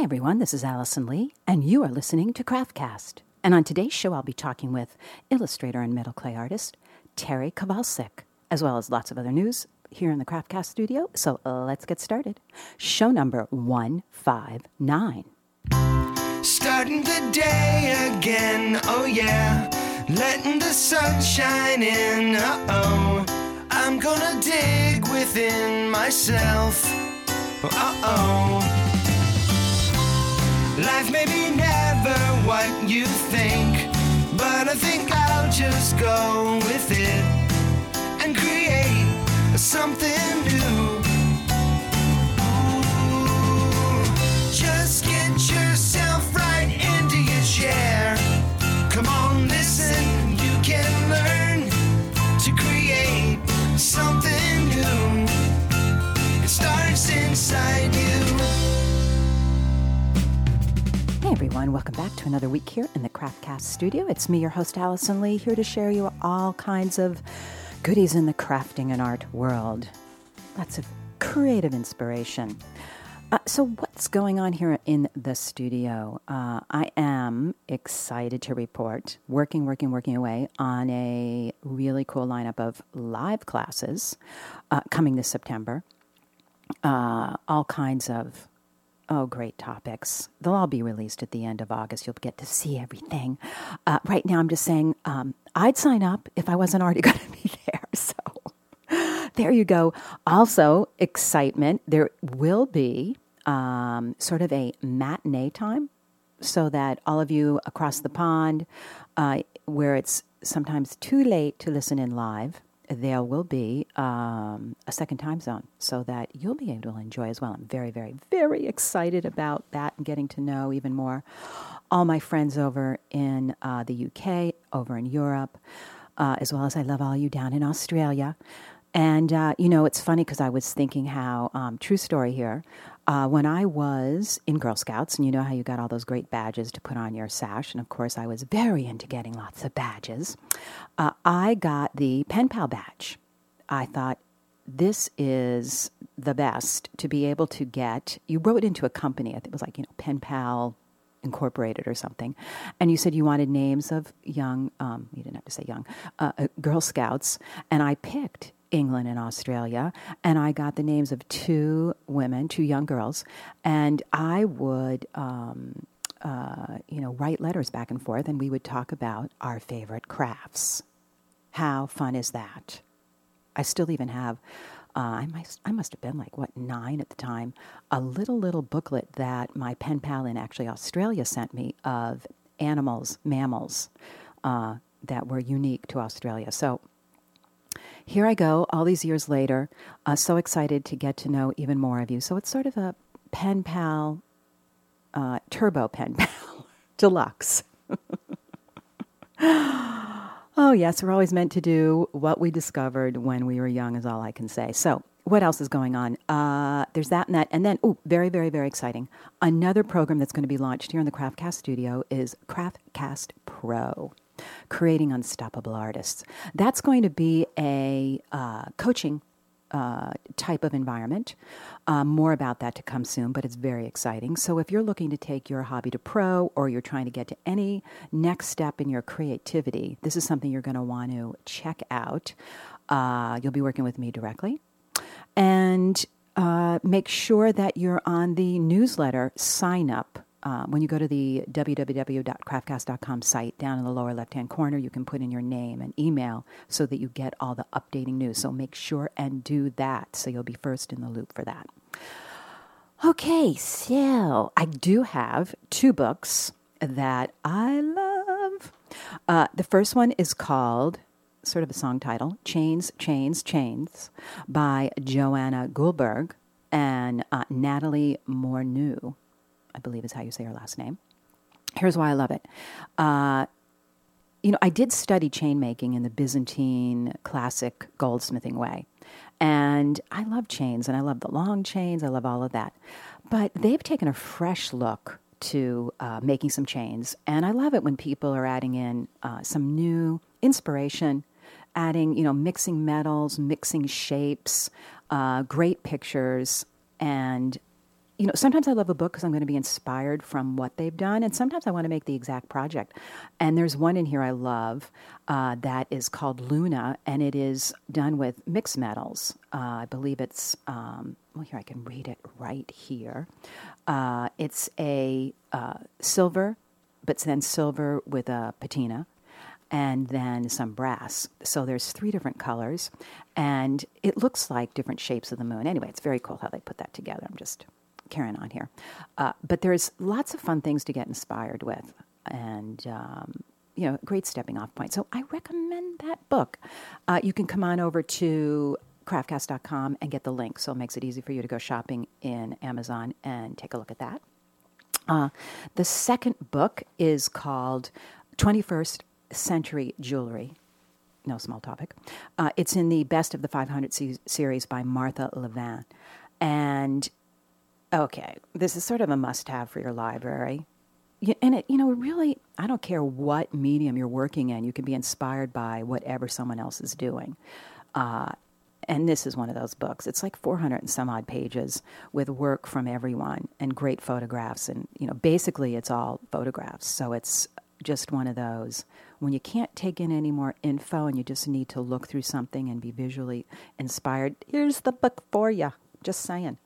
Hey everyone, this is Allison Lee, and you are listening to CraftCast. And on today's show, I'll be talking with illustrator and metal clay artist Terry Kowalski, as well as lots of other news here in the CraftCast studio. So let's get started. Show number 159. Starting the day again, oh yeah. Letting the sun shine in, uh-oh. I'm gonna dig within myself, uh-oh. Life may be never what you think, but I think I'll just go with it and create something new. Ooh. Just get yourself right into your chair. Come on, listen, you can learn to create something new. It starts inside you. Hey everyone, welcome back to another week here in the CraftCast studio. It's me, your host, Allison Lee, here to share you all kinds of goodies in the crafting and art world. Lots of creative inspiration. So what's going on here in the studio? I am excited to report, working away on a really cool lineup of live classes coming this September. All kinds of great topics. They'll all be released at the end of August. You'll get to see everything. Right now, I'm just saying I'd sign up if I wasn't already going to be there. So there you go. Also, excitement. There will be sort of a matinee time so that all of you across the pond, where it's sometimes too late to listen in live, there will be a second time zone so that you'll be able to enjoy as well. I'm very, very, very excited about that and getting to know even more all my friends over in the UK, over in Europe, as well as I love all you down in Australia. And, you know, it's funny because I was thinking how, true story here, when I was in Girl Scouts, and you know how you got all those great badges to put on your sash, and of course I was very into getting lots of badges, I got the pen pal badge. I thought, this is the best to be able to get. You wrote into a company, I think it was like, you know, Pen Pal Incorporated or something, and you said you wanted names of young, you didn't have to say young, Girl Scouts, and I picked England and Australia, and I got the names of two young girls, and I would, write letters back and forth, and we would talk about our favorite crafts. How fun is that? I still even have, I must have been like, 9 at the time, a little booklet that my pen pal in actually Australia sent me of animals, mammals, that were unique to Australia. So here I go, all these years later, so excited to get to know even more of you. So it's sort of a pen pal, turbo pen pal, deluxe. Oh, yes, we're always meant to do what we discovered when we were young is all I can say. So what else is going on? There's that and that. And then, very, very, very exciting. Another program that's going to be launched here in the CraftCast studio is CraftCast Pro. Creating Unstoppable Artists. That's going to be a coaching type of environment. More about that to come soon, but it's very exciting. So if you're looking to take your hobby to pro, or you're trying to get to any next step in your creativity, this is something you're going to want to check out. You'll be working with me directly. And make sure that you're on the newsletter sign up. When you go to the www.craftcast.com site, down in the lower left-hand corner, you can put in your name and email so that you get all the updating news. So make sure and do that so you'll be first in the loop for that. Okay, so I do have two books that I love. The first one is called, sort of a song title, Chains, Chains, Chains by Joanna Gullberg and Natalie Mornu. I believe is how you say her last name. Here's why I love it. I did study chain making in the Byzantine classic goldsmithing way. And I love chains, and I love the long chains. I love all of that. But they've taken a fresh look to making some chains. And I love it when people are adding in some new inspiration, adding, mixing metals, mixing shapes, great pictures, and you know, sometimes I love a book because I'm going to be inspired from what they've done, and sometimes I want to make the exact project. And there's one in here I love that is called Luna, and it is done with mixed metals. I believe it's, well, here, I can read it right here. It's a silver, but then silver with a patina, and then some brass. So there's three different colors, and it looks like different shapes of the moon. Anyway, it's very cool how they put that together. I'm just carrying on here. But there's lots of fun things to get inspired with, and you know, great stepping off point. So I recommend that book. You can come on over to craftcast.com and get the link, so it makes it easy for you to go shopping in Amazon and take a look at that. The second book is called 21st Century Jewelry, no small topic. It's in the Best of the 500 series by Martha Levin. And, okay, this is sort of a must-have for your library. And, it, you know, really, I don't care what medium you're working in. You can be inspired by whatever someone else is doing. And this is one of those books. It's like 400 and some odd pages with work from everyone and great photographs. And, you know, basically it's all photographs. So it's just one of those when you can't take in any more info and you just need to look through something and be visually inspired. Here's the book for you. Just saying.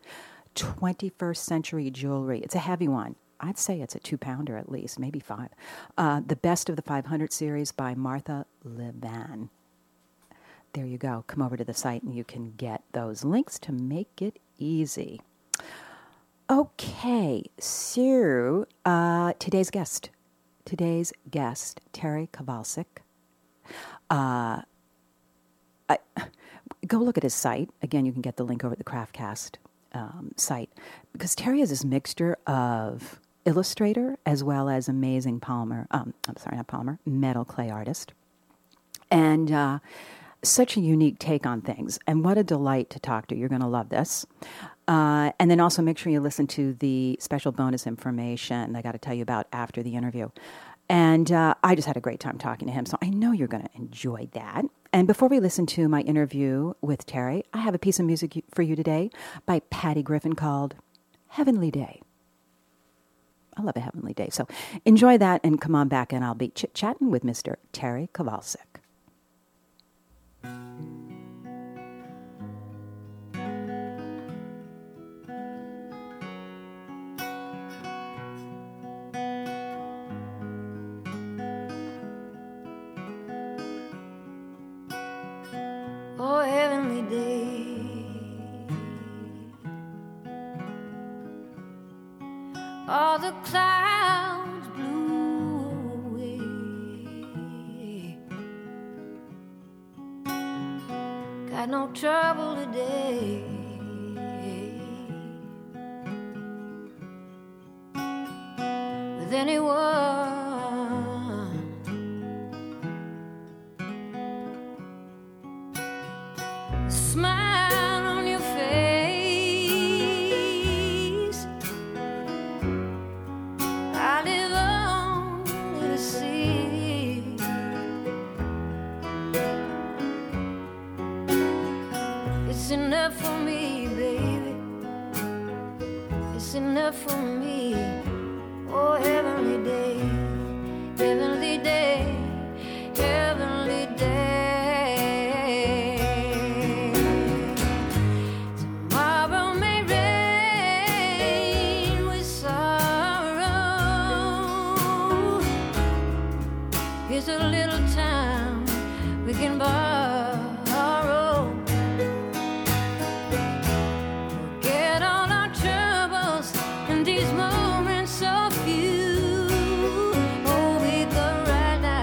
21st Century Jewelry. It's a heavy one. I'd say it's a 2-pounder at least, maybe 5. The Best of the 500 series by Martha Levin. There you go. Come over to the site and you can get those links to make it easy. Okay, so today's guest, Terry Kowalski. Go look at his site. Again, you can get the link over at the Craftcast site. Because Terry is this mixture of illustrator as well as amazing metal clay artist. And such a unique take on things. And what a delight to talk to. You're going to love this. And then also make sure you listen to the special bonus information I got to tell you about after the interview. And I just had a great time talking to him, so I know you're going to enjoy that. And before we listen to my interview with Terry, I have a piece of music for you today by Patty Griffin called Heavenly Day. I love a heavenly day. So enjoy that and come on back, and I'll be chit-chatting with Mr. Terry Kowalski. Oh, heavenly day, all the clouds blew away. Got no trouble today. With anyone. These moments so few, oh, we go right now.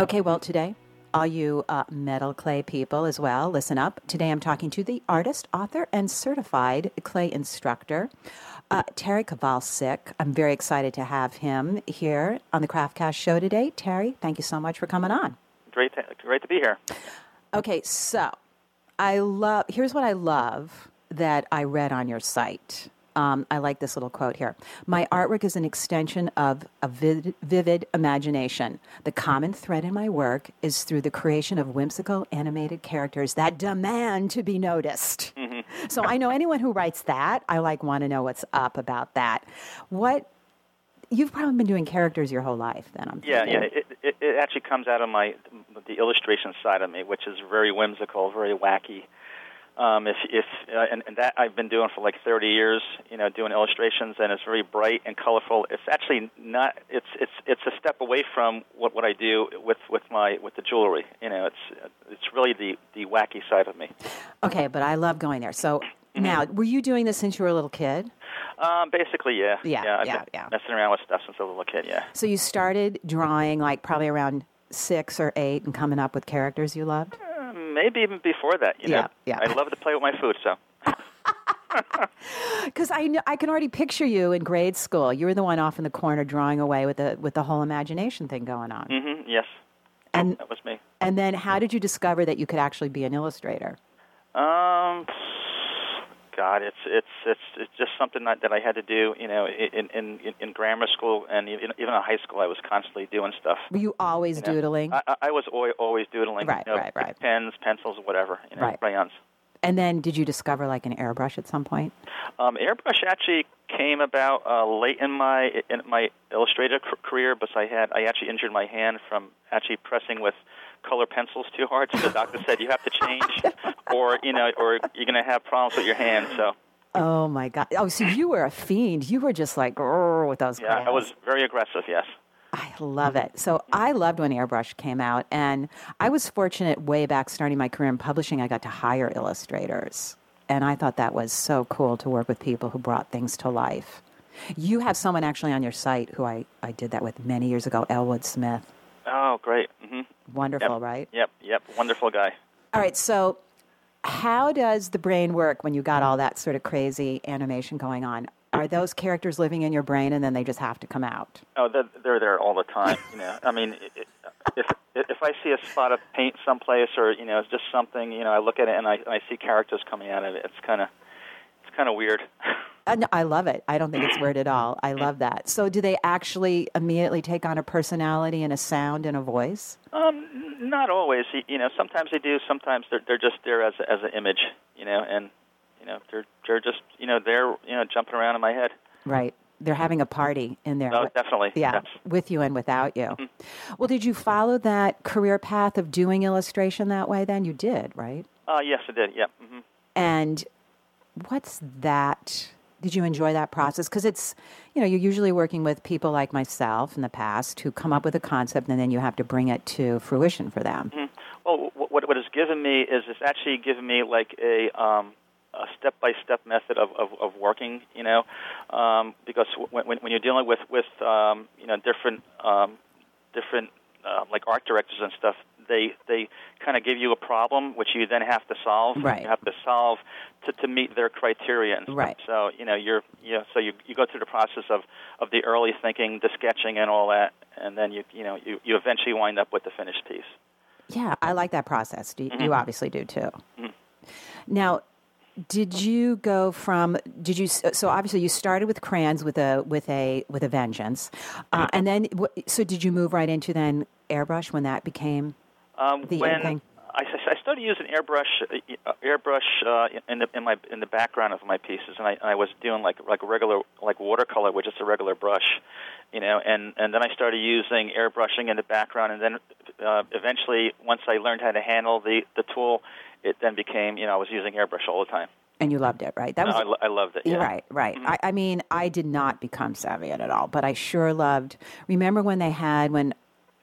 Okay, well, today, all you metal clay people as well, listen up. Today I'm talking to the artist, author, and certified clay instructor, Terry Kowalski. I'm very excited to have him here on the CraftCast show today. Terry, thank you so much for coming on. Great to be here. Okay, so here's what I love that I read on your site. I like this little quote here. My artwork is an extension of a vivid imagination. The common thread in my work is through the creation of whimsical animated characters that demand to be noticed. Mm-hmm. So I know anyone who writes that, I want to know what's up about that. You've probably been doing characters your whole life, then. Yeah. It actually comes out of the illustration side of me, which is very whimsical, very wacky. And that I've been doing for 30 years, doing illustrations, and it's very bright and colorful. It's actually not. It's a step away from what I do with the jewelry. It's really the wacky side of me. Okay, but I love going there. So now, were you doing this since you were a little kid? Basically, yeah. I've been messing around with stuff since I was a little kid. Yeah. So you started drawing probably around 6 or 8, and coming up with characters you loved. Maybe even before that, I love to play with my food, so. Because I can already picture you in grade school. You were the one off in the corner drawing away with the whole imagination thing going on. Mm-hmm, yes. And that was me. And then how did you discover that you could actually be an illustrator? God, it's just something that I had to do, in grammar school and even in high school. I was constantly doing stuff. Were you always doodling? I was always doodling. Right. Pens, pencils, whatever, crayons. And then did you discover an airbrush at some point? Airbrush actually came about late in my illustrator career, because I actually injured my hand from actually pressing with color pencils too hard, so the doctor said you have to change, or you're going to have problems with your hand. So. Oh my God! Oh, so you were a fiend. You were just with those. Yeah, crayons. I was very aggressive. Yes. I love it. So I loved when airbrush came out, and I was fortunate way back starting my career in publishing. I got to hire illustrators, and I thought that was so cool to work with people who brought things to life. You have someone actually on your site who I did that with many years ago, Elwood Smith. Oh, great. Mm-hmm. Wonderful, yep. Right? Yep. Wonderful guy. All right, so how does the brain work when you got all that sort of crazy animation going on? Are those characters living in your brain and then they just have to come out? Oh, they're there all the time, I mean, if I see a spot of paint someplace or, it's just something, I look at it and I see characters coming out of it. It's kind of weird. No, I love it. I don't think it's weird at all. I love that. So do they actually immediately take on a personality and a sound and a voice? Not always. Sometimes they do. Sometimes they're just there as an image, and, they're just, there, jumping around in my head. Right. They're having a party in there. Oh, definitely. Yeah, yes. With you and without you. Mm-hmm. Well, did you follow that career path of doing illustration that way then? You did, right? Yes, I did, yeah. Mm-hmm. And what's that... Did you enjoy that process? Because it's, you're usually working with people like myself in the past who come up with a concept and then you have to bring it to fruition for them. Mm-hmm. Well, what it's given me is it's actually given me a step-by-step method of working, because when you're dealing with different art directors and stuff, they kind of give you a problem, which you then have to solve. Right. You have to solve to meet their criteria. And stuff. Right. So you go through the process of the early thinking, the sketching, and all that, and then you eventually wind up with the finished piece. Yeah, I like that process. You obviously do too. Mm-hmm. Now, so obviously you started with crayons with a vengeance, and then so did you move right into then airbrush when that became? When I started using airbrush in the background of my pieces, and I was doing regular watercolor, which is a regular brush, and then I started using airbrushing in the background, and then eventually once I learned how to handle the tool, it then became I was using airbrush all the time. And you loved it, right? I loved it. Yeah. Right. Mm-hmm. I mean, I did not become savvy at all, but I sure loved. Remember when they had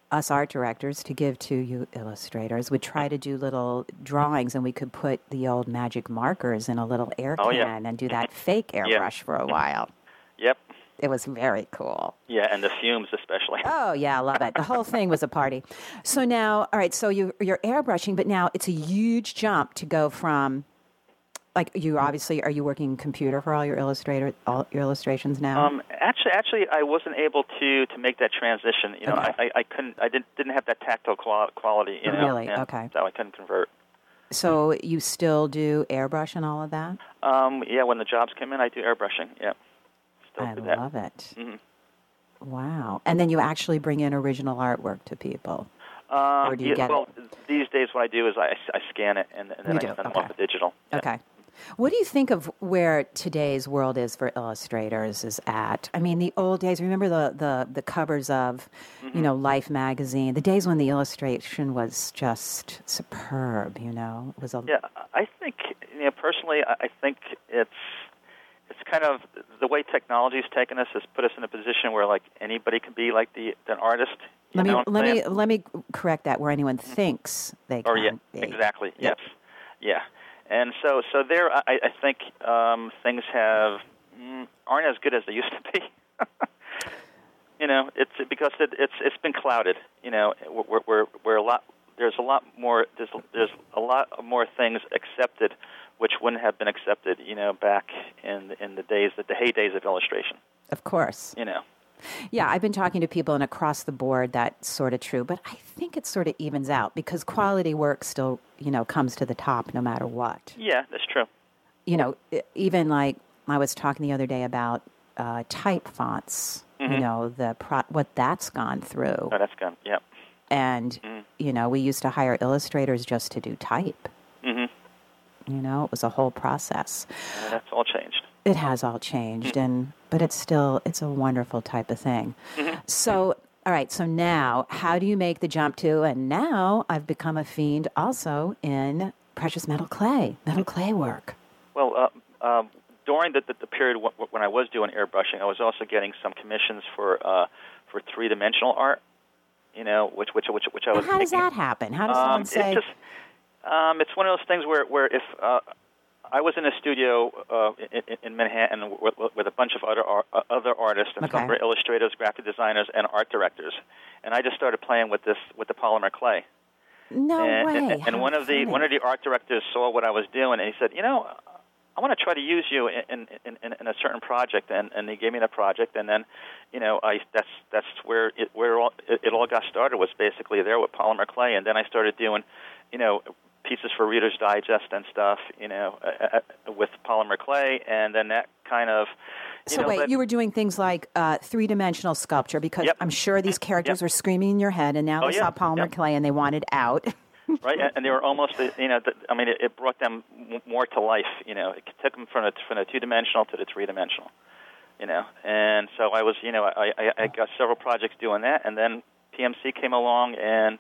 us art directors to give to you illustrators would try to do little drawings, and we could put the old magic markers in a little air can and do that fake airbrush for a while. Yep. It was very cool. Yeah, and the fumes especially. Oh, yeah, I love it. The whole thing was a party. So now, all right, so you're airbrushing, but now it's a huge jump to go from, like, you obviously, are you working computer for all your illustrations now? Actually, I wasn't able to make that transition. You know, okay. I couldn't. I didn't have that tactile quality. You know, really? Okay. So I couldn't convert. So you still do airbrush and all of that? Yeah, when the jobs come in, I do airbrushing, yeah. Still do that. I love it. Mm-hmm. Wow. And then you actually bring in original artwork to people? Or do you get it? These days what I do is I scan it, and then I send them off to digital. Yeah. Okay. What do you think of where today's world is for illustrators is at? I mean, the old days, remember the covers of, mm-hmm. you know, Life magazine, the days when the illustration was just superb, you know? It was yeah, I think, you know, personally, I think it's kind of the way technology's taken us has put us in a position where, like, anybody can be, like, an artist. Let me correct that, where anyone thinks they can be. Exactly, yes. Yeah. And so there, I think things aren't as good as they used to be. You know, it's because it's been clouded. You know, there's a lot more things accepted, which wouldn't have been accepted. You know, back in the days, the heydays of illustration. Of course. You know. Yeah, I've been talking to people, and across the board, that's sort of true. But I think it sort of evens out because quality work still, you know, comes to the top no matter what. Yeah, that's true. You know, even like I was talking the other day about type fonts. Mm-hmm. You know, what that's gone through. Oh, that's gone. Yep. And you know, we used to hire illustrators just to do type. Mm-hmm. You know, it was a whole process. Yeah, that's all changed. It has all changed, but it's a wonderful type of thing. Mm-hmm. So, all right, so now, how do you make the jump to, and now I've become a fiend also in precious metal clay work. Well, during the period when I was doing airbrushing, I was also getting some commissions for three-dimensional art, you know, which I was making. How does that happen? How does someone say? It's just, it's one of those things where if... I was in a studio in Manhattan with a bunch of other artists and some illustrators, graphic designers, and art directors, and I just started playing with the polymer clay. No way! And one of the art directors saw what I was doing, and he said, "You know, I want to try to use you in a certain project," and he gave me the project, and then, you know, that's where it all got started, was basically there with polymer clay, and then I started doing, you know, pieces for Reader's Digest and stuff, you know, with polymer clay, and then that kind of... you were doing things like three-dimensional sculpture, because I'm sure these characters were screaming in your head, and now they saw polymer clay and they wanted out. Right, and they were almost, you know, I mean, it brought them more to life, you know. It took them from the two-dimensional to the three-dimensional, you know. And so I was, you know, I got several projects doing that, and then PMC came along, and,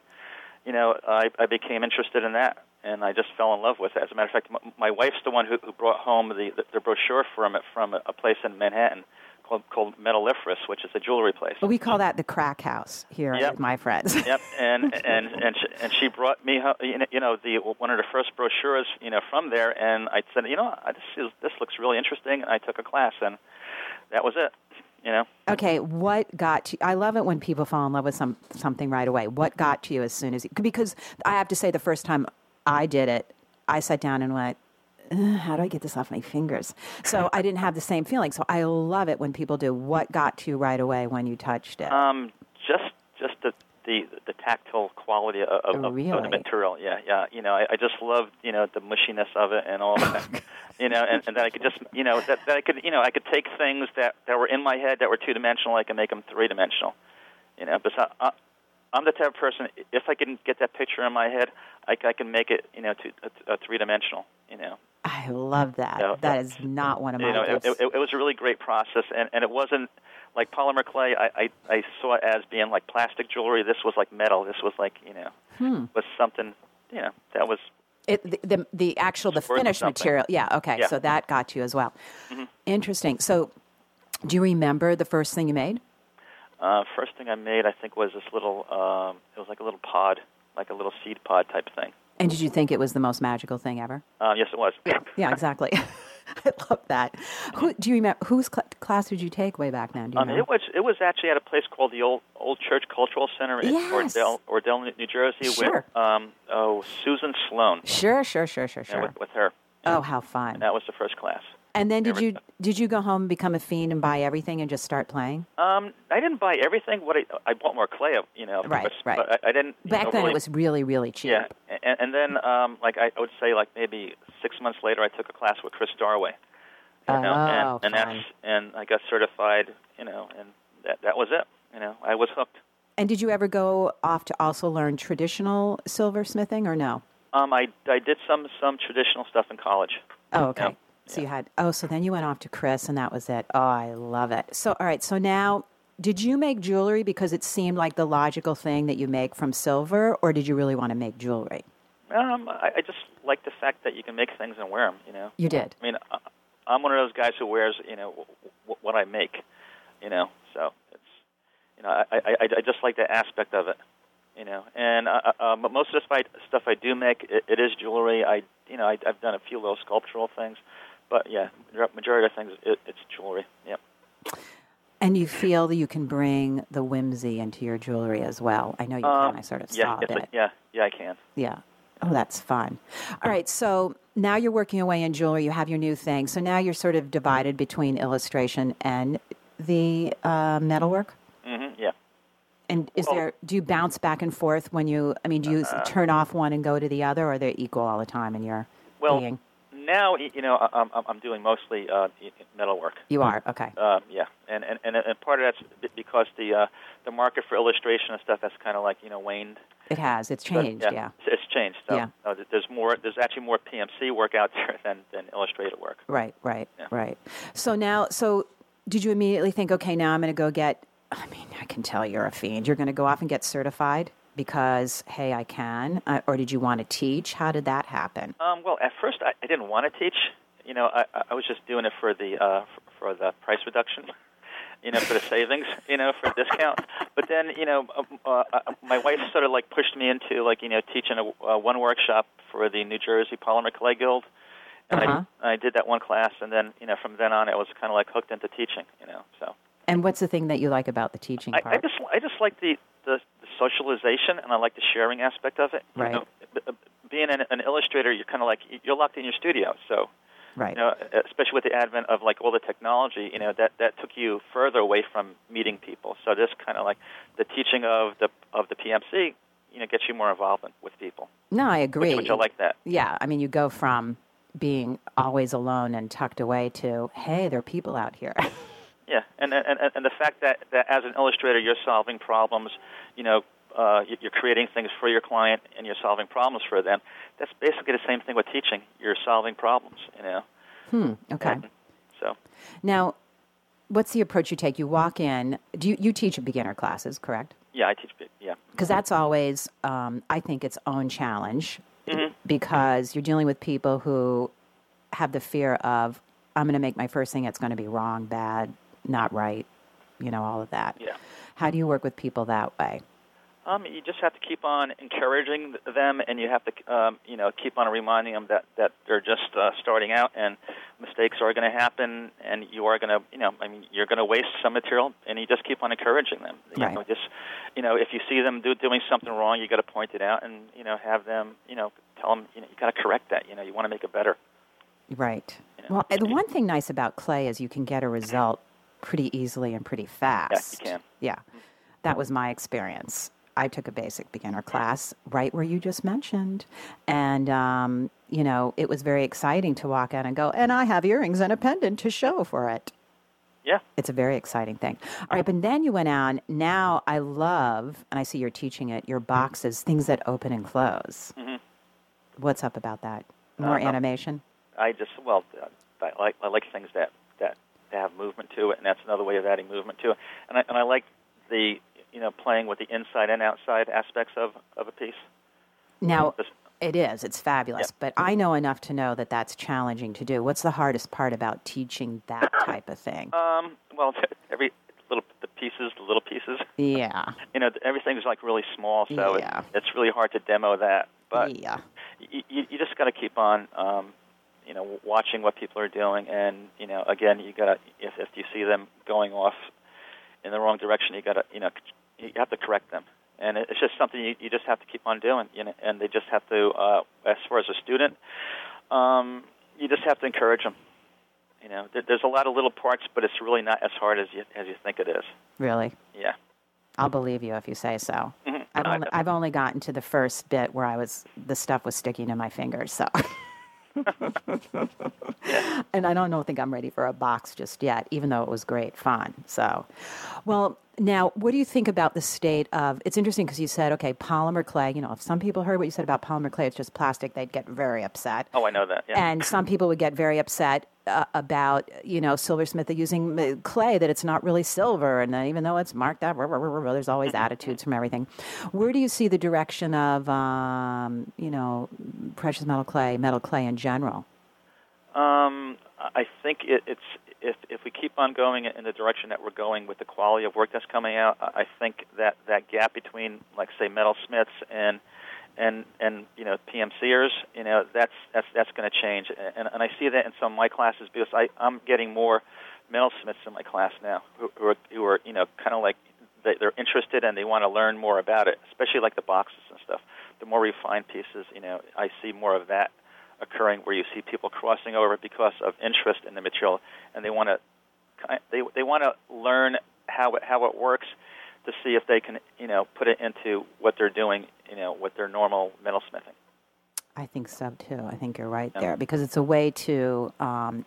you know, I became interested in that. And I just fell in love with it. As a matter of fact, my wife's the one who brought home the brochure from a place in Manhattan called Metalliferous, which is a jewelry place. Well, we call that the crack house here with my friends. Yep, and she brought me, you know, one of the first brochures, you know, from there, and I said, you know, this looks really interesting, and I took a class, and that was it. You know? Okay, what got you? I love it when people fall in love with something right away. What got to you as soon as you? Because I have to say, the first time I did it, I sat down and went, how do I get this off my fingers? So I didn't have the same feeling. So I love it when people do. What got to you right away when you touched it? Just the tactile quality of the material. Yeah. You know, I just loved, you know, the mushiness of it and all that. You know, and that I could just, you know, that I could, you know, I could take things that were in my head that were two-dimensional, I could make them three-dimensional. You know, but I'm the type of person, if I can get that picture in my head, I can make it, you know, to three-dimensional, you know. I love that. So, that is not one of my favorites. It was a really great process, and it wasn't like polymer clay. I saw it as being like plastic jewelry. This was like metal. This was like, you know, was something, you know, that was... The finished material. Yeah, okay, yeah. So that got you as well. Mm-hmm. Interesting. So do you remember the first thing you made? First thing I made, I think, was this little, it was like a little pod, like a little seed pod type thing. And did you think it was the most magical thing ever? Yes, it was. Yeah, exactly. I love that. Who, do you remember whose class did you take way back now? Do you know? It was actually at a place called the Old Church Cultural Center in Ordell, New Jersey, with Susan Sloan. Sure. Yeah, with her. Oh, how fun! And that was the first class. And then did you go home and become a fiend and buy everything and just start playing? I didn't buy everything. I bought more clay, Right. But I didn't. Back then, it was really, really cheap. Yeah, and then I would say maybe 6 months later, I took a class with Chris Darway. And I got certified. And that was it. I was hooked. And did you ever go off to also learn traditional silversmithing or no? I did some traditional stuff in college. Oh, okay. So you had, so then you went off to Chris, and that was it. Oh, I love it. So, all right, so now, did you make jewelry because it seemed like the logical thing that you make from silver, or did you really want to make jewelry? I just like the fact that you can make things and wear them, You did. I mean, I'm one of those guys who wears, what I make, So, it's, I just like that aspect of it, And but most of the stuff I do make, it is jewelry. I've done a few little sculptural things. But, yeah, the majority of things, it's jewelry, yep. And you feel that you can bring the whimsy into your jewelry as well. I know you can. I sort of saw it. Yeah, I can. Yeah. Oh, that's fun. All right, so now you're working away in jewelry. You have your new thing. So now you're sort of divided between illustration and the metalwork? Mm-hmm, yeah. And do you bounce back and forth when you, do you turn off one and go to the other, or are they equal all the time in your being? Now, I'm doing mostly metal work. You are, okay. Yeah, and part of that's because the market for illustration and stuff has kind of waned. It has. It's changed, but, yeah. It's changed. So, yeah. There's actually more PMC work out there than illustrated work. Right. So did you immediately think, okay, now I'm going to go get, I can tell you're a fiend. You're going to go off and get certified? Because, hey, I can, or did you want to teach? How did that happen? Well, at first, I didn't want to teach. I was just doing it for the for the price reduction, for the savings, for the discount. But then, my wife sort of pushed me into teaching one workshop for the New Jersey Polymer Clay Guild, and I did that one class, and then from then on, I was kind of hooked into teaching, so. And what's the thing that you like about the teaching part? I just like the socialization, and I like the sharing aspect of it. Right. Being an illustrator, you're kind of you're locked in your studio. So, right. Especially with the advent of all the technology, that took you further away from meeting people. So this kind of the teaching of the PMC, gets you more involved with people. No, I agree. Which I like that. Yeah, you go from being always alone and tucked away to, hey, there are people out here. Yeah, and the fact that as an illustrator you're solving problems, you're creating things for your client and you're solving problems for them. That's basically the same thing with teaching. You're solving problems, Okay. And so now, what's the approach you take? You walk in. Do you teach beginner classes? Correct. Yeah, I teach. Yeah. Because that's always, I think, its own challenge because you're dealing with people who have the fear of I'm going to make my first thing. It's going to be wrong, bad. Not right, all of that. Yeah. How do you work with people that way? You just have to keep on encouraging them, and you have to, keep on reminding them that they're just starting out, and mistakes are going to happen, and you are going to, you're going to waste some material, and you just keep on encouraging them. You know, just, if you see them doing something wrong, you got to point it out, and have them, tell them, you got to correct that. You want to make it better. Right. Well, the one thing nice about clay is you can get a result pretty easily and pretty fast. Yeah, you can. Yeah. That was my experience. I took a basic beginner class right where you just mentioned. And, it was very exciting to walk out and go, and I have earrings and a pendant to show for it. Yeah. It's a very exciting thing. All right, but then you went on. Now I love, and I see you're teaching it, your boxes, things that open and close. Mm-hmm. What's up about that? More animation? I like things that have movement to it, and that's another way of adding movement to it. And I like the, playing with the inside and outside aspects of a piece. Now, it's fabulous, but I know enough to know that that's challenging to do. What's the hardest part about teaching that type of thing? Well, the little pieces. Yeah. Everything's really small, so it's really hard to demo that. But you just got to keep on, you know, watching what people are doing, and you know, again, you got if you see them going off in the wrong direction, you got to, you know, you have to correct them. And it's just something you just have to keep on doing, you know, and they just have to, as far as a student, you just have to encourage them. You know, there's a lot of little parts, but it's really not as hard as you think it is. Really? Yeah. I'll believe you if you say so. Mm-hmm. I've only gotten to the first bit where the stuff was sticking to my fingers, so. Yeah. And I don't think I'm ready for a box just yet, even though it was great fun. So, well, now, what do you think about the state of, it's interesting because you said, okay, polymer clay, you know, if some people heard what you said about polymer clay, it's just plastic, they'd get very upset. Oh, I know that, yeah. And some people would get very upset about, you know, silversmith using clay, that it's not really silver, and even though it's marked up, there's always attitudes from everything. Where do you see the direction of, you know, precious metal clay in general? I think it's... If we keep on going in the direction that we're going with the quality of work that's coming out, I think that gap between, like, say, metalsmiths and you know, PMCers, you know, that's going to change, and I see that in some of my classes because I'm getting more metalsmiths in my class now who are you know, kind of like they're interested and they want to learn more about it, especially like the boxes and stuff, the more refined pieces. You know, I see more of that occurring where you see people crossing over because of interest in the material, and they want to learn how it works to see if they can, you know, put it into what they're doing, you know, with their normal metalsmithing. I think so too. I think you're right there, because it's a way to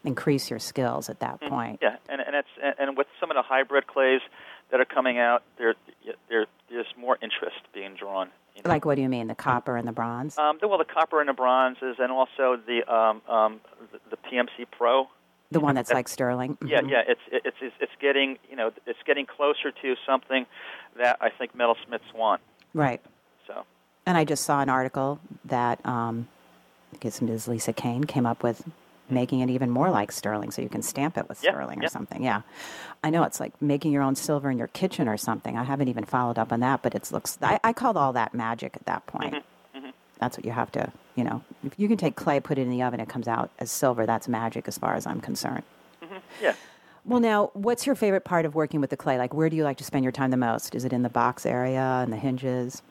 increase your skills at that point. Yeah, and with some of the hybrid clays that are coming out, there's more interest being drawn. You know? Like, what do you mean, the copper and the bronze? The copper and the bronzes, and also the PMC Pro, the one that's like sterling. Mm-hmm. Yeah, it's getting, you know, it's getting closer to something that I think metalsmiths want. Right. So. And I just saw an article that I guess Ms. Lisa Kane came up with, making it even more like sterling, so you can stamp it with sterling or something. Yeah, I know, it's like making your own silver in your kitchen or something. I haven't even followed up on that, but it looks. I called all that magic at that point. Mm-hmm. Mm-hmm. That's what you have to, you know. If you can take clay, put it in the oven, it comes out as silver. That's magic, as far as I'm concerned. Mm-hmm. Yeah. Well, now, what's your favorite part of working with the clay? Like, where do you like to spend your time the most? Is it in the box area and the hinges?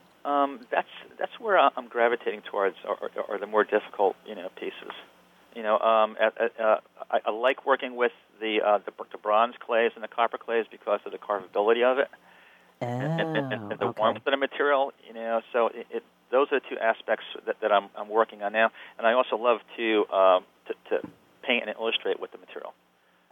That's where I'm gravitating towards, or the more difficult, you know, pieces. You know, I like working with the bronze clays and the copper clays because of the carvability of it, and the warmth of the material. You know, so those are the two aspects that I'm working on now. And I also love to paint and illustrate with the material.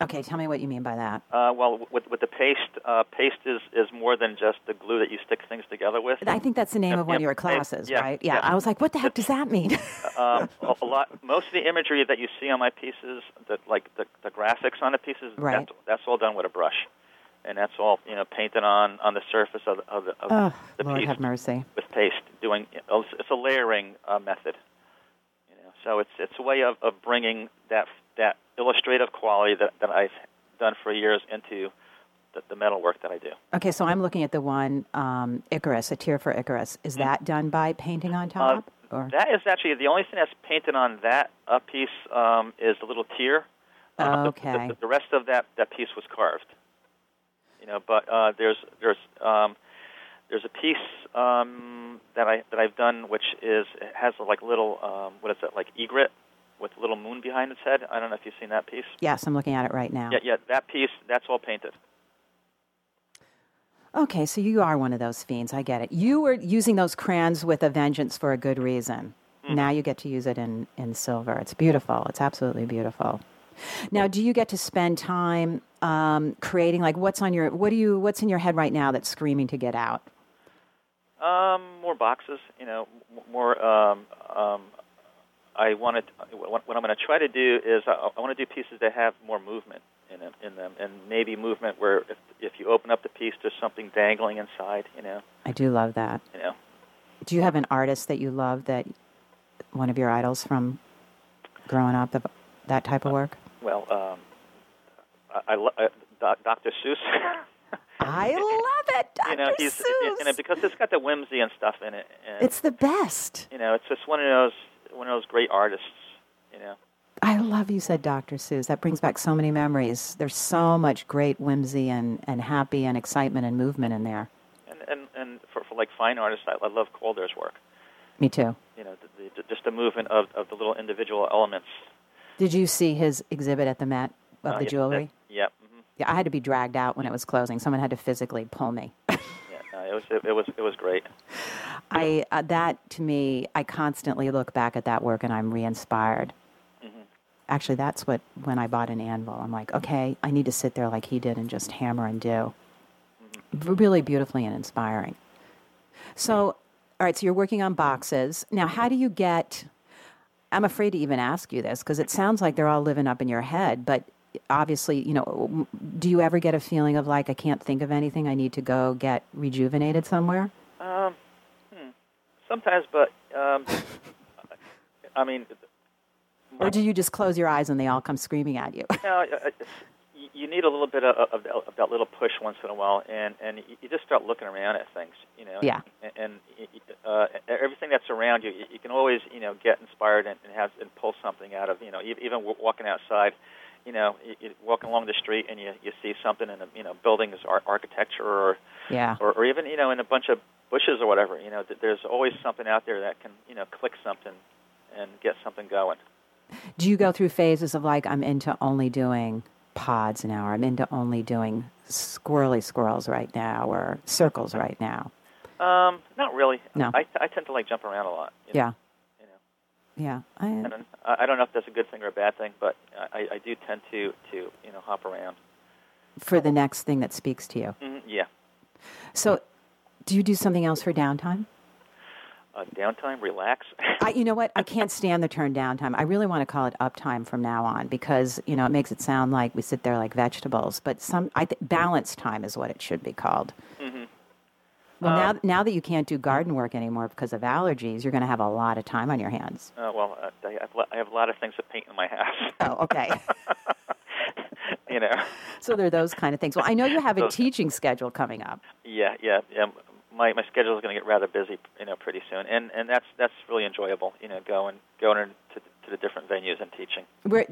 Okay, tell me what you mean by that. Well, with the paste, paste is more than just the glue that you stick things together with. I think that's the name of one of your classes, right? Yeah. I was like, what the heck does that mean? A lot. Most of the imagery that you see on my pieces, the graphics on the pieces, right, that's all done with a brush, and that's all, you know, painted on the surface of the Lord piece. Have mercy. With paste, it's a layering method. You know, so it's a way of bringing that illustrative quality that I've done for years into the metal work that I do. Okay, so I'm looking at the one, Icarus, A Tear for Icarus. Is that done by painting on top? Or? That is actually, the only thing that's painted on that piece is the little tear. Okay. The rest of that piece was carved. You know, but there's a piece that I've done, which is, it has like little, what is it, like egret? With a little moon behind its head. I don't know if you've seen that piece. Yes, I'm looking at it right now. Yeah, that piece, that's all painted. Okay, so you are one of those fiends. I get it. You were using those crayons with a vengeance for a good reason. Mm-hmm. Now you get to use it in silver. It's beautiful. It's absolutely beautiful. Now, do you get to spend time creating, like, what's in your head right now that's screaming to get out? More boxes, you know, more, what I'm going to try to do is I want to do pieces that have more movement in them, and maybe movement where if you open up the piece, there's something dangling inside, you know. I do love that. You know. Do you have an artist that you love, that one of your idols from growing up, that type of work? I Dr. Seuss. I love it, Dr. You know, Seuss. You know, because it's got the whimsy and stuff in it. And, it's the best. You know, it's just one of those great artists, you know. I love you said Dr. Seuss. That brings back so many memories. There's so much great whimsy and happy and excitement and movement in there. And for like fine artists, I love Calder's work. Me too. You know, just the movement of the little individual elements. Did you see his exhibit at the Met of the jewelry? Yep. Yeah. Mm-hmm. Yeah, I had to be dragged out when it was closing. Someone had to physically pull me. It was great. That to me, I constantly look back at that work and I'm re-inspired. Mm-hmm. Actually, that's when I bought an anvil. I'm like, okay, I need to sit there like he did and just hammer and do. Mm-hmm. Really beautifully and inspiring. So, all right, so you're working on boxes. Now, how do you get, I'm afraid to even ask you this because it sounds like they're all living up in your head, but obviously, you know, do you ever get a feeling of like, I can't think of anything, I need to go get rejuvenated somewhere? Sometimes, but I mean... Or do you just close your eyes and they all come screaming at you? No, you need a little bit of that little push once in a while, and you just start looking around at things, you know. Yeah. And everything that's around you, you can always, you know, get inspired and pull something out of, you know, even walking outside. You know, you walk along the street and you see something in a, you know, buildings, architecture, or even, you know, in a bunch of bushes or whatever. You know, there's always something out there that can, you know, click something and get something going. Do you go through phases of like, I'm into only doing pods now, or I'm into only doing squirrely squirrels right now, or circles right now? Not really. No, I tend to like jump around a lot. You know? Yeah. Yeah, I don't know if that's a good thing or a bad thing, but I do tend to you know, hop around for the next thing that speaks to you. Mm-hmm, yeah. So, do you do something else for downtime? Downtime, relax. You know what? I can't stand the term downtime. I really want to call it uptime from now on because you know it makes it sound like we sit there like vegetables. But balance time is what it should be called. Mm-hmm. Well, now that you can't do garden work anymore because of allergies, you're going to have a lot of time on your hands. I have a lot of things to paint in my house. Oh, okay. You know. So there are those kind of things. Well, I know you have a teaching schedule coming up. Yeah. My schedule is going to get rather busy, you know, pretty soon, and that's really enjoyable, you know, going to the different venues and teaching.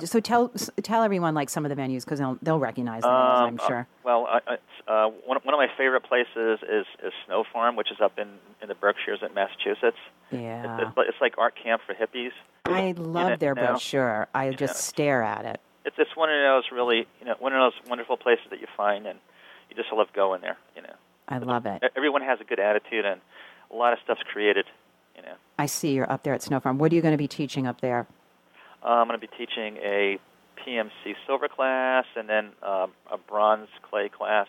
So tell everyone like some of the venues because they'll recognize them, I'm sure. One of my favorite places is Snow Farm, which is up in the Berkshires in Massachusetts. Yeah, it's like art camp for hippies. I love their brochure. I just stare at it. It's one of those really, you know, one of those wonderful places that you find, and you just love going there, you know. I love it. Everyone has a good attitude, and a lot of stuff's created, you know. I see you're up there at Snow Farm. What are you going to be teaching up there? I'm going to be teaching a PMC silver class, and then a bronze clay class.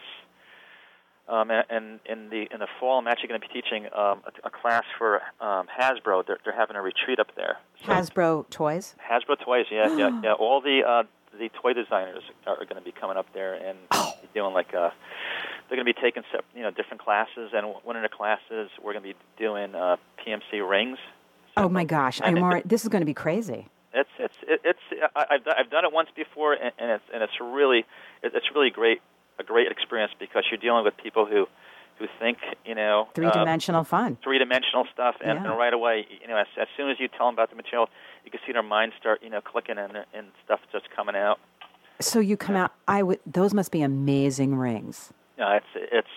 And in the fall, I'm actually going to be teaching a class for Hasbro. They're having a retreat up there. So Hasbro toys. Hasbro toys, yeah. All the toy designers are going to be coming up there and doing like they're going to be taking, you know, different classes, and one of the classes we're going to be doing PMC rings. So, oh my gosh! This is going to be crazy. It's I've done it once before, and it's really great, a great experience because you're dealing with people who think, you know, three-dimensional stuff, and right away, you know, as soon as you tell them about the material, you can see their minds start, you know, clicking and stuff just coming out. So you come out. Those must be amazing rings. No, it's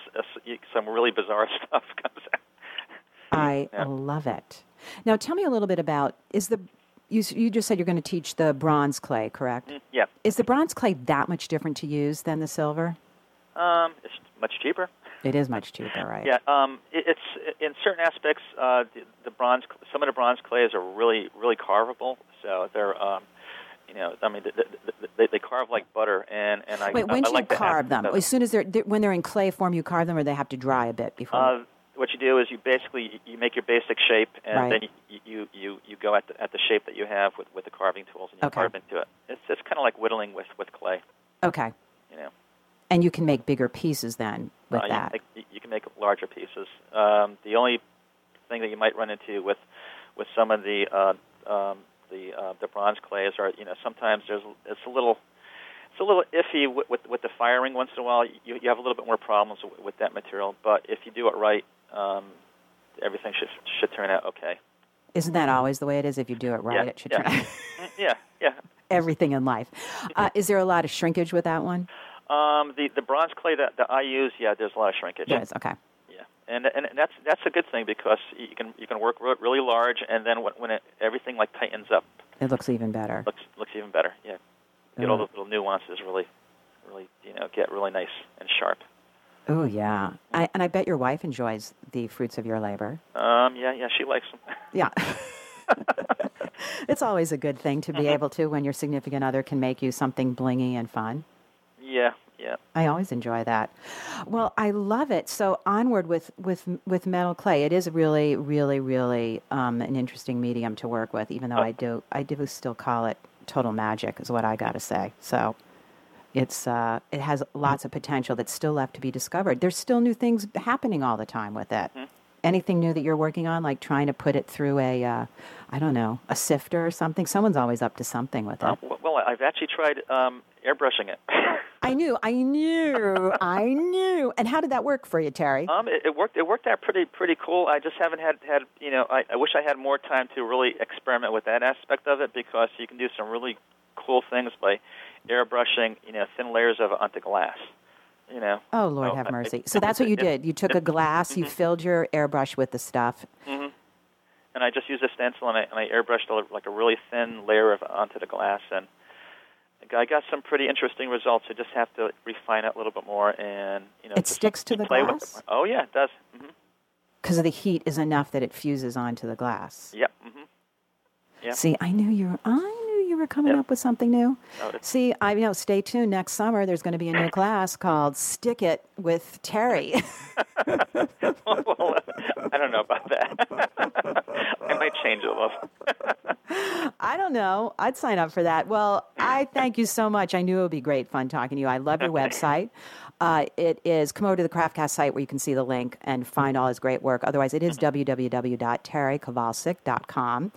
some really bizarre stuff comes out. I love it. Now, tell me a little bit about you just said you're going to teach the bronze clay, correct? Yeah. Is the bronze clay that much different to use than the silver? It's much cheaper. It is much cheaper, right? Yeah. It's in certain aspects, the bronze. Some of the bronze clays are really, really carvable, so they're. You know, I mean, they carve like butter, and I. Wait, when do you carve them? As soon as when they're in clay form, you carve them, or they have to dry a bit before. What you do is you basically make your basic shape, and then you go at the shape that you have with the carving tools, and you carve into it. It's kind of like whittling with clay. Okay. You know. And you can make bigger pieces then with that. You can make larger pieces. The only thing that you might run into with some of the bronze clays are, you know, sometimes it's a little iffy with the firing once in a while. You have a little bit more problems with that material, but if you do it right, everything should turn out okay. Isn't that always the way it is? If you do it right, it should turn out. Yeah. everything in life. Is there a lot of shrinkage with that one? The bronze clay that I use, yeah, there's a lot of shrinkage. There is, okay. Yeah, and that's a good thing because you can work really large, and then when everything like tightens up, it looks even better. Looks even better. Yeah, get all those little nuances really get really nice and sharp. Oh, yeah. I bet your wife enjoys the fruits of your labor. Yeah, she likes them. Yeah. It's always a good thing to be able to when your significant other can make you something blingy and fun. Yeah. I always enjoy that. Well, I love it. So onward with metal clay. It is really, really, really an interesting medium to work with, even though I do still call it total magic is what I got to say. So... It has lots of potential that's still left to be discovered. There's still new things happening all the time with it. Mm-hmm. Anything new that you're working on, like trying to put it through a sifter or something? Someone's always up to something with it. Well, I've actually tried airbrushing it. I knew. And how did that work for you, Terry? It worked out pretty cool. I just haven't had I wish I had more time to really experiment with that aspect of it because you can do some really cool things by airbrushing, thin layers of it onto glass, Oh, Lord, have mercy. So that's what you did. You took a glass, you filled your airbrush with the stuff. Mm-hmm. And I just used a stencil, and I airbrushed like a really thin layer of onto the glass, and I got some pretty interesting results. I just have to refine it a little bit more, and, It sticks to the glass? Oh, yeah, it does. Because the heat is enough that it fuses onto the glass. Yep. Mm-hmm. Yep. See, I knew you were coming up with something new. See, stay tuned. Next summer, there's going to be a new class called Stick It with Terry. Well, I don't know about that. I might change it a little. I don't know. I'd sign up for that. Well, I thank you so much. I knew it would be great fun talking to you. I love your website. It is, come over to the CraftCast site where you can see the link and find all his great work. Otherwise, it is www.terrykavalsik.com.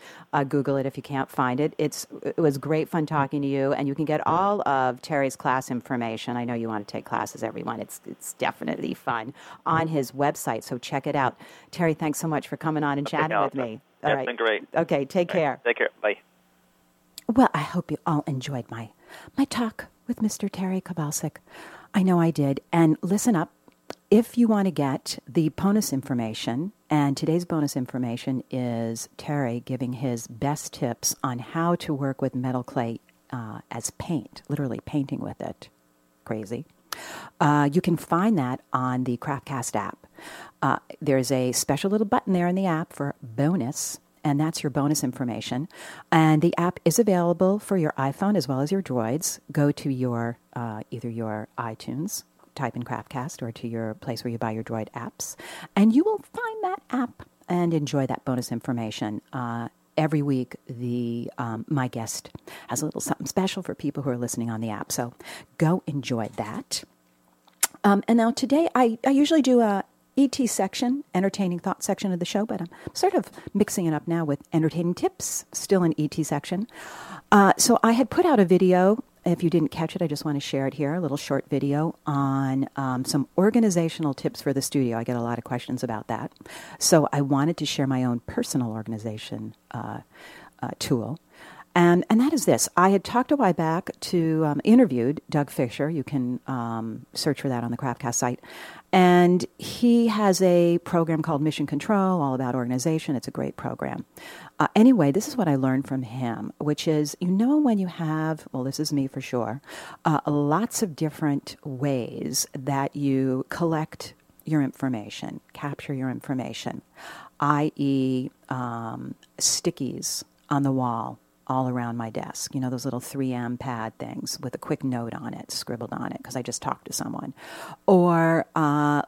Google it if you can't find it. It was great fun talking to you, and you can get all of Terry's class information. I know you want to take classes, everyone. It's definitely fun on his website, so check it out. Terry, thanks so much for coming on and chatting with me. All right. It's been great. Okay, take care. Take care. Bye. Well, I hope you all enjoyed my talk with Mr. Terry Kowalski. I know I did. And listen up. If you want to get the bonus information, and today's bonus information is Terry giving his best tips on how to work with metal clay as paint, literally painting with it. Crazy. You can find that on the CraftCast app. There's a special little button there in the app for bonus, and that's your bonus information. And the app is available for your iPhone as well as your Droids. Go to your either your iTunes, type in CraftCast, or to your place where you buy your Droid apps, and you will find that app and enjoy that bonus information. Every week, my guest has a little something special for people who are listening on the app. So go enjoy that. And now today, I usually do a ET section, entertaining thought section of the show, but I'm sort of mixing it up now with entertaining tips, still an ET section. So I had put out a video. If you didn't catch it, I just want to share it here, a little short video on some organizational tips for the studio. I get a lot of questions about that. So I wanted to share my own personal organization tool. And that is this. I had talked a while back to interviewed Doug Fisher. You can search for that on the CraftCast site. And he has a program called Mission Control, all about organization. It's a great program. Anyway, this is what I learned from him, which is, when you have, well, this is me for sure, lots of different ways that you collect your information, capture your information, i.e. stickies on the wall, all around my desk, those little 3M pad things with a quick note on it, scribbled on it, because I just talked to someone. Or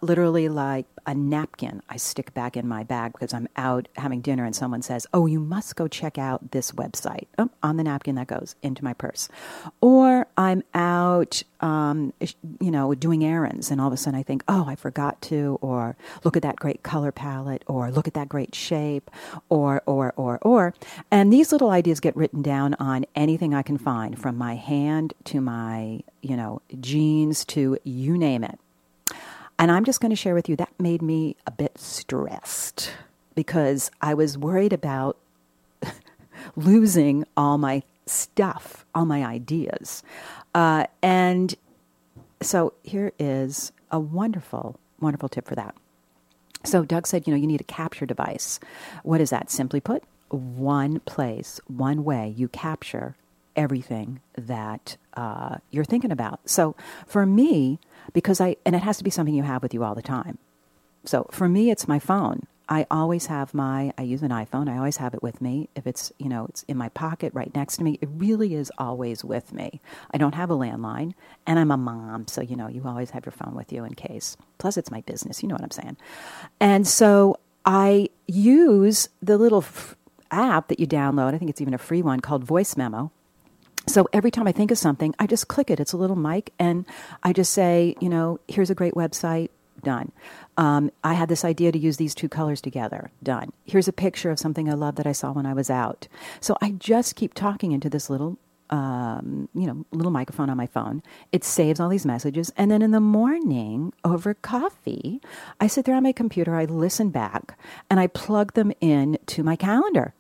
literally like a napkin I stick back in my bag because I'm out having dinner and someone says, oh, you must go check out this website. Oh, on the napkin that goes into my purse. Or I'm out, doing errands and all of a sudden I think, oh, I forgot to, or look at that great color palette, or look at that great shape, or. And these little ideas get written down on anything I can find, from my hand to my, jeans to you name it. And I'm just going to share with you, that made me a bit stressed because I was worried about losing all my stuff, all my ideas. And so here is a wonderful, wonderful tip for that. So Doug said, you know, you need a capture device. What is that? Simply put, one place, one way you capture everything that you're thinking about. So for me, because and it has to be something you have with you all the time. So for me, it's my phone. I use an iPhone. I always have it with me. If it's, you know, it's in my pocket right next to me, it really is always with me. I don't have a landline, and I'm a mom. So, you know, you always have your phone with you in case. Plus, it's my business. You know what I'm saying? And so I use the little app that you download. I think it's even a free one called Voice Memo. So every time I think of something, I just click it. It's a little mic, and I just say, you know, here's a great website. Done. I had this idea to use these two colors together. Done. Here's a picture of something I love that I saw when I was out. So I just keep talking into this little, little microphone on my phone. It saves all these messages. And then in the morning over coffee, I sit there on my computer, I listen back, and I plug them in to my calendar.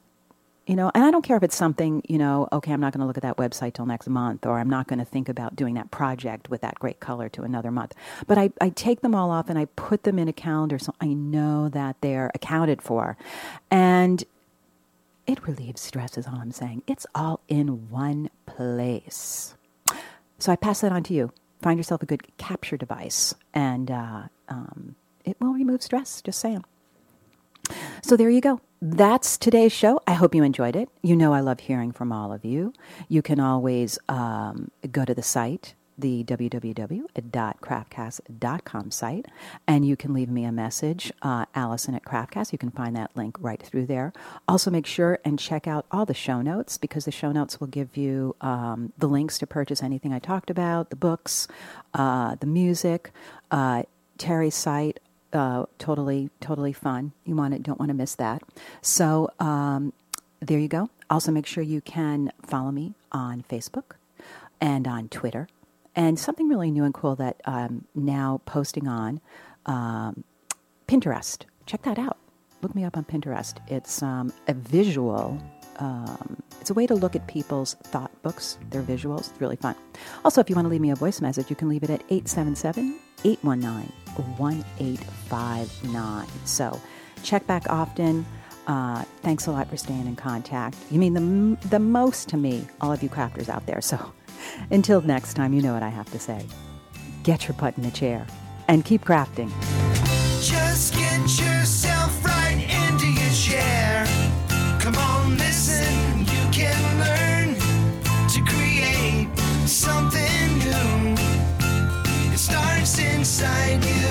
You know, and I don't care if it's something, you know, okay, I'm not going to look at that website till next month, or I'm not going to think about doing that project with that great color to another month. But I take them all off and I put them in a calendar so I know that they're accounted for. And it relieves stress is all I'm saying. It's all in one place. So I pass that on to you. Find yourself a good capture device, and it will remove stress, just saying. So there you go. That's today's show. I hope you enjoyed it. You know I love hearing from all of you. You can always go to the site, the www.craftcast.com site, and you can leave me a message, Allison at Craftcast. You can find that link right through there. Also make sure and check out all the show notes, because the show notes will give you the links to purchase anything I talked about, the books, the music, Terry's site. Totally fun. You don't want to miss that. So there you go. Also make sure you can follow me on Facebook and on Twitter. And something really new and cool that I'm now posting on Pinterest. Check that out. Look me up on Pinterest. It's a visual. It's a way to look at people's thought books, their visuals. It's really fun. Also, if you want to leave me a voice message, you can leave it at 877-819-1859. So check back often. Thanks a lot for staying in contact. You mean the most to me, all of you crafters out there. So until next time, you know what I have to say. Get your butt in the chair and keep crafting. Just get yourself right into your chair. Come on, listen, you can learn to create something new. It starts inside you.